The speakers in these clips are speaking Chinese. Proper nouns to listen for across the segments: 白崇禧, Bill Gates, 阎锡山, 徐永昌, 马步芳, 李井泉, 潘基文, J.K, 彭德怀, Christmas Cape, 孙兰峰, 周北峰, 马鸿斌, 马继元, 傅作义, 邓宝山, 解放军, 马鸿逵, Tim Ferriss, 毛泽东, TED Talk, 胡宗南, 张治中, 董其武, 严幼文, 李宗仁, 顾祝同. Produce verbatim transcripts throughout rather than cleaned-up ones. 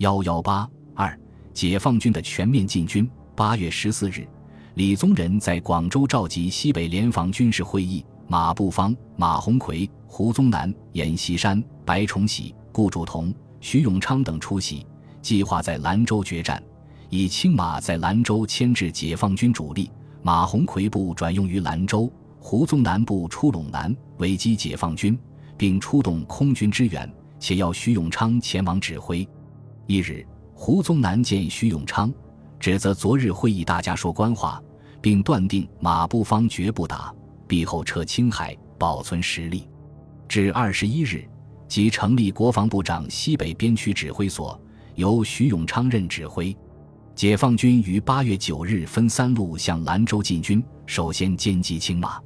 一一八二解放军的全面进军。八月十四日，李宗仁在广州召集西北联防军事会议，马步芳、马鸿逵、胡宗南、阎锡山、白崇禧、顾祝同、徐永昌等出席，计划在兰州决战，以青马在兰州牵制解放军主力，马鸿逵部转用于兰州，胡宗南部出陇南围击解放军，并出动空军支援，且要徐永昌前往指挥。一日，胡宗南见徐永昌，指责昨日会议大家说官话，并断定马步芳绝不打，必后撤青海，保存实力。至二十一日，即成立国防部长西北边区指挥所，由徐永昌任指挥。解放军于八月九日分三路向兰州进军，首先歼击青马。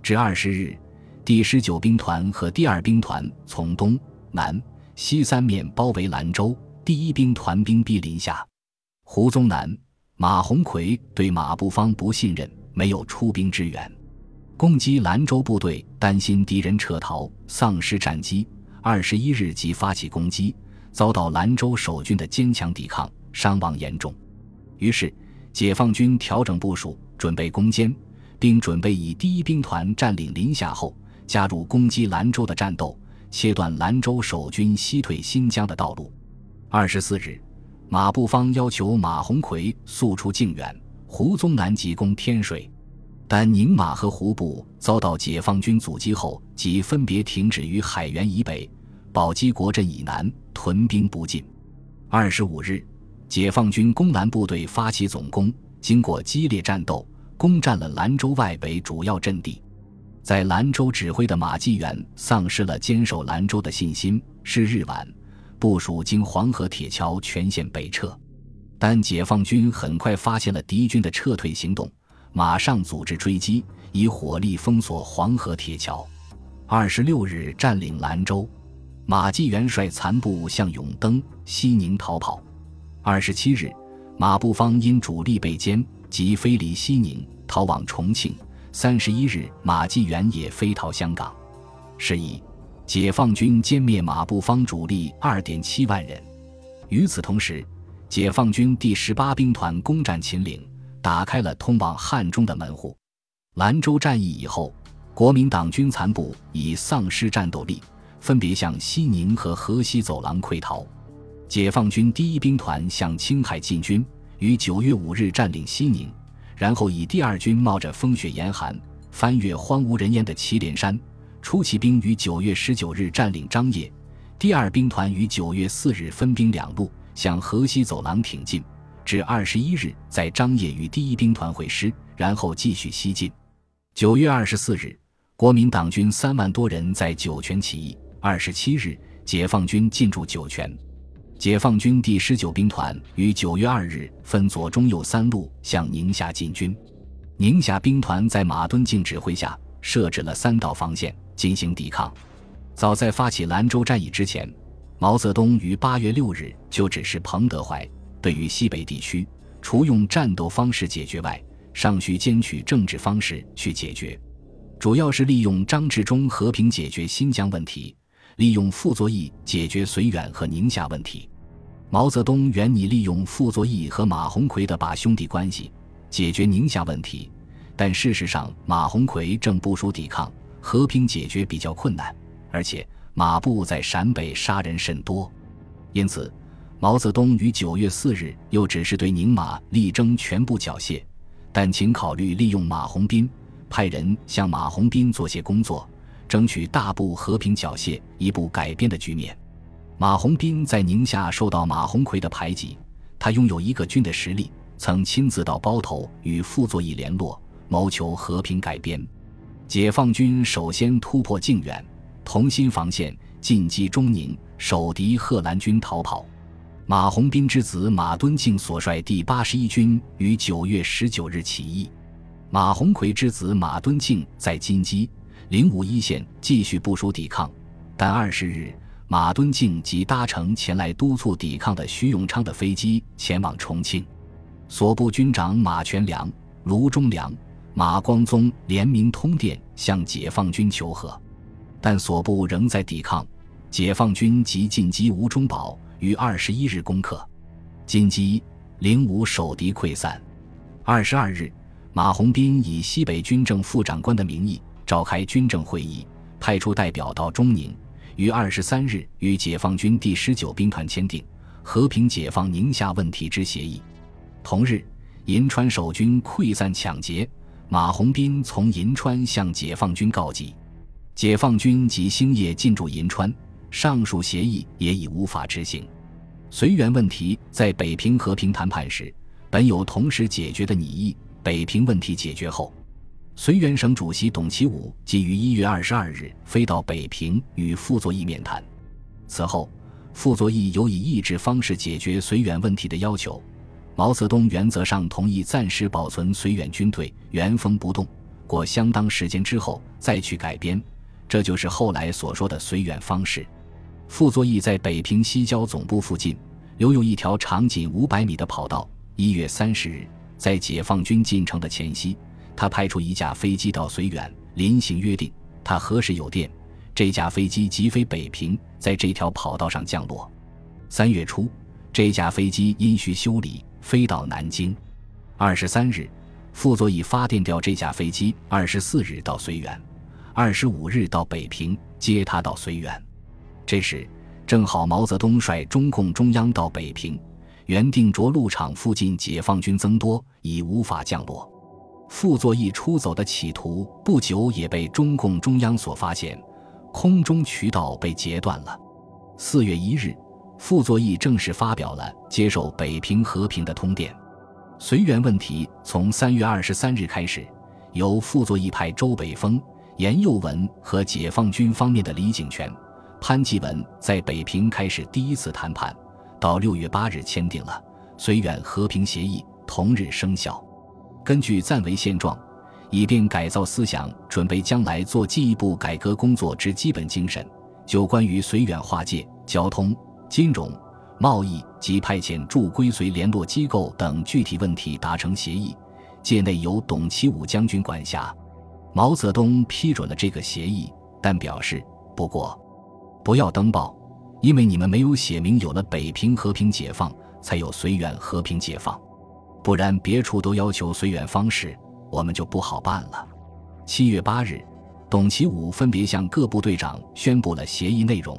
至二十日，第十九兵团和第二兵团从东南西三面包围兰州，第一兵团兵逼临下。胡宗南、马鸿逵对马步芳不信任，没有出兵支援，攻击兰州部队，担心敌人撤逃丧失战机，二十一日即发起攻击，遭到兰州守军的坚强抵抗，伤亡严重。于是解放军调整部署，准备攻坚，并准备以第一兵团占领临夏后，加入攻击兰州的战斗，切断兰州守军西退新疆的道路。二十四日，马步芳要求马鸿逵速出靖远，胡宗南急攻天水，但宁马和胡部遭到解放军阻击后，即分别停止于海原以北、宝鸡国镇以南，屯兵不进。二十五日，解放军攻兰部队发起总攻，经过激烈战斗，攻占了兰州外北主要阵地。在兰州指挥的马继元丧失了坚守兰州的信心，是日晚部署经黄河铁桥全线北撤，但解放军很快发现了敌军的撤退行动，马上组织追击，以火力封锁黄河铁桥。二十六日占领兰州，马继元率残部向永登、西宁逃跑。二十七日，马步芳因主力被歼，即飞离西宁，逃往重庆。三十一日，马继元也飞逃香港。是以解放军歼灭马步芳主力 二点七万人。与此同时，解放军第十八兵团攻占秦岭，打开了通往汉中的门户。兰州战役以后，国民党军残部已丧失战斗力，分别向西宁和河西走廊溃逃。解放军第一兵团向青海进军，于九月五日占领西宁，然后以第二军冒着风雪严寒，翻越荒无人烟的祁连山，出奇兵于九月十九日占领张掖，第二兵团于九月四日分兵两路向河西走廊挺进，至二十一日在张掖与第一兵团会师，然后继续西进。九月二十四日，国民党军三万多人在酒泉起义。二十七日，解放军进驻酒泉。解放军第十九兵团于九月二日分左中右三路向宁夏进军。宁夏兵团在马敦敬指挥下设置了三道防线进行抵抗。早在发起兰州战役之前，毛泽东于八月六日就指示彭德怀，对于西北地区，除用战斗方式解决外，尚需兼取政治方式去解决，主要是利用张治中和平解决新疆问题，利用傅作义解决绥远和宁夏问题。毛泽东原拟利用傅作义和马鸿逵的把兄弟关系解决宁夏问题，但事实上马鸿逵正部署抵抗，和平解决比较困难，而且马步在陕北杀人甚多，因此毛泽东于九月四日又只是对宁马力争全部缴械，但请考虑利用马鸿斌，派人向马鸿斌做些工作，争取大部和平缴械，一步改变的局面。马鸿斌在宁夏受到马鸿逵的排挤，他拥有一个军的实力，曾亲自到包头与傅作义联络，谋求和平改编。解放军首先突破靖远、同心防线，进击中宁，守敌贺兰军逃跑。马鸿斌之子马敦敬所率第八十一军于九月十九日起义，马鸿逵之子马敦敬在金鸡、灵武一线继续部署抵抗，但二十日，马敦敬即搭乘前来督促抵抗的徐永昌的飞机前往重庆，所部军长马全良、卢忠良、马光宗联名通电向解放军求和，但所部仍在抵抗，解放军即进击吴忠堡，于二十一日攻克金鸡，灵武守敌溃散。二十二日，马鸿宾以西北军政副长官的名义召开军政会议，派出代表到中宁，于二十三日与解放军第十九兵团签订和平解放宁夏问题之协议。同日，银川守军溃散抢劫，马鸿宾从银川向解放军告急，解放军即星夜进驻银川，上述协议也已无法执行。绥远问题在北平和平谈判时本有同时解决的拟议，北平问题解决后，绥远省主席董其武即于一月二十二日飞到北平与傅作义面谈。此后，傅作义有以议制方式解决绥远问题的要求，毛泽东原则上同意暂时保存绥远军队原封不动，过相当时间之后再去改编，这就是后来所说的绥远方式。傅作义在北平西郊总部附近留有一条长仅五百米的跑道。一月三十日，在解放军进城的前夕，他派出一架飞机到绥远，临行约定他何时有电，这架飞机即飞北平，在这条跑道上降落。三月初，这架飞机因需修理飞到南京。二十三日，傅作义发电调这架飞机，二十四日到绥远，二十五日到北平接他到绥远。这时正好毛泽东率中共中央到北平，原定着陆场附近解放军增多，已无法降落。傅作义出走的企图不久也被中共中央所发现，空中渠道被截断了。四月一日，傅作义正式发表了接受北平和平的通电。绥远问题从三月二十三日开始，由傅作义派周北峰、严幼文和解放军方面的李井泉、潘基文在北平开始第一次谈判，到六月八日签订了绥远和平协议，同日生效。根据暂为现状，以便改造思想，准备将来做进一步改革工作之基本精神，就关于绥远划界、交通、金融、贸易及派遣驻归绥联络机构等具体问题达成协议，界内由董其武将军管辖。毛泽东批准了这个协议，但表示不过不要登报，因为你们没有写明有了北平和平解放才有绥远和平解放，不然别处都要求绥远方式，我们就不好办了。七月八日，董其武分别向各部队长宣布了协议内容，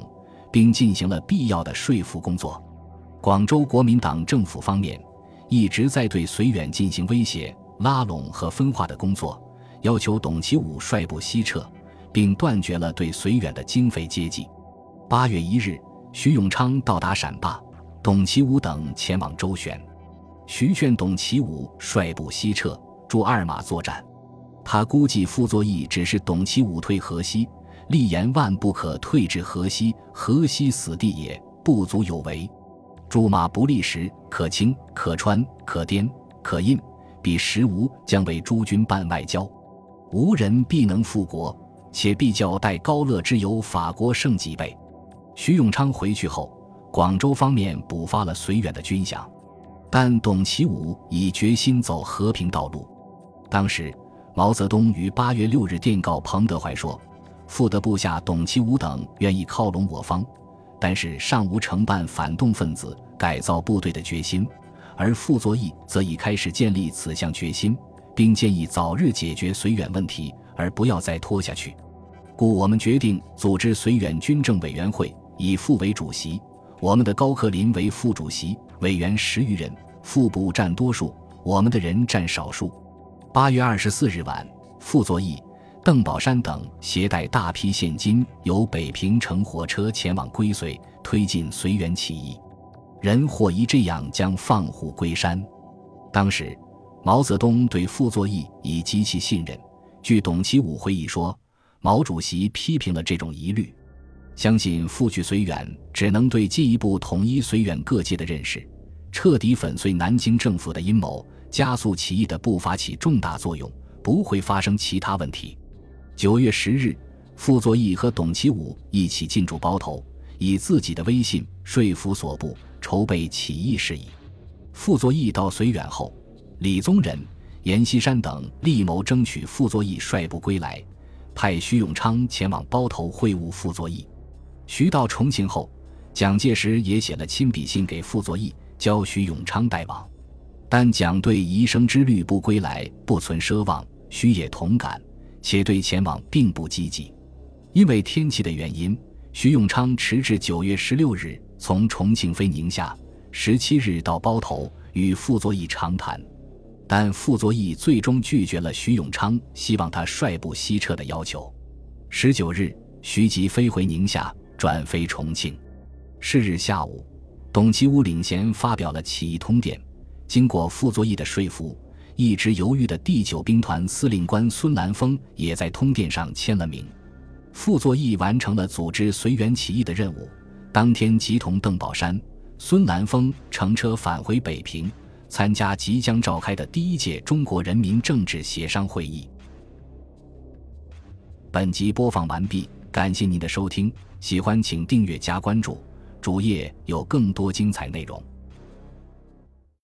并进行了必要的说服工作。广州国民党政府方面一直在对绥远进行威胁、拉拢和分化的工作，要求董其武率部西撤，并断绝了对绥远的经费接济。八月一日，徐永昌到达陕坝，董其武等前往周旋，徐劝董其武率部西撤，驻二马作战。他估计傅作义只是董其武退河西，力言万不可退至河西，河西死地也，不足有为。驻马不利时，可清、可川、可滇、可印、彼时吴将为诸军办外交，无人必能复国，且必较待高乐之游法国胜几倍。徐永昌回去后，广州方面补发了绥远的军饷，但董其武已决心走和平道路。当时毛泽东于八月六日电告彭德怀说，傅的部下董其武等愿意靠拢我方，但是尚无惩办反动分子、改造部队的决心，而傅作义则已开始建立此项决心，并建议早日解决绥远问题，而不要再拖下去。故我们决定组织绥远军政委员会，以傅为主席，我们的高克林为副主席，委员十余人，副部占多数，我们的人占少数。八月二十四日晚，傅作义、邓宝山等携带大批现金由北平乘火车前往归绥，推进绥远起义，人或疑这样将放虎归山。当时毛泽东对傅作义已极其信任，据董其武回忆说，毛主席批评了这种疑虑，相信傅去绥远只能对进一步统一绥远各界的认识，彻底粉碎南京政府的阴谋，加速起义的步伐起重大作用，不会发生其他问题。九月十日，傅作义和董其武一起进驻包头，以自己的威信说服所部，筹备起义事宜。傅作义到绥远后，李宗仁、阎锡山等力谋争取傅作义率部归来，派徐永昌前往包头会晤傅作义。徐到重庆后，蒋介石也写了亲笔信给傅作义，交徐永昌代往。但蒋对遗生之虑不归来不存奢望，徐也同感，且对前往并不积极。因为天气的原因，徐永昌迟至九月十六日从重庆飞宁夏，十七日到包头与傅作义长谈。但傅作义最终拒绝了徐永昌希望他率部西撤的要求。十九日，徐即飞回宁夏，转飞重庆。是日下午，董其武领衔发表了起义通电。经过傅作义的说服，一直犹豫的第九兵团司令官孙兰峰也在通电上签了名。傅作义完成了组织绥远起义的任务，当天即同邓宝山、孙兰峰乘车返回北平，参加即将召开的第一届中国人民政治协商会议。本集播放完毕，感谢您的收听，喜欢请订阅加关注，主页有更多精彩内容。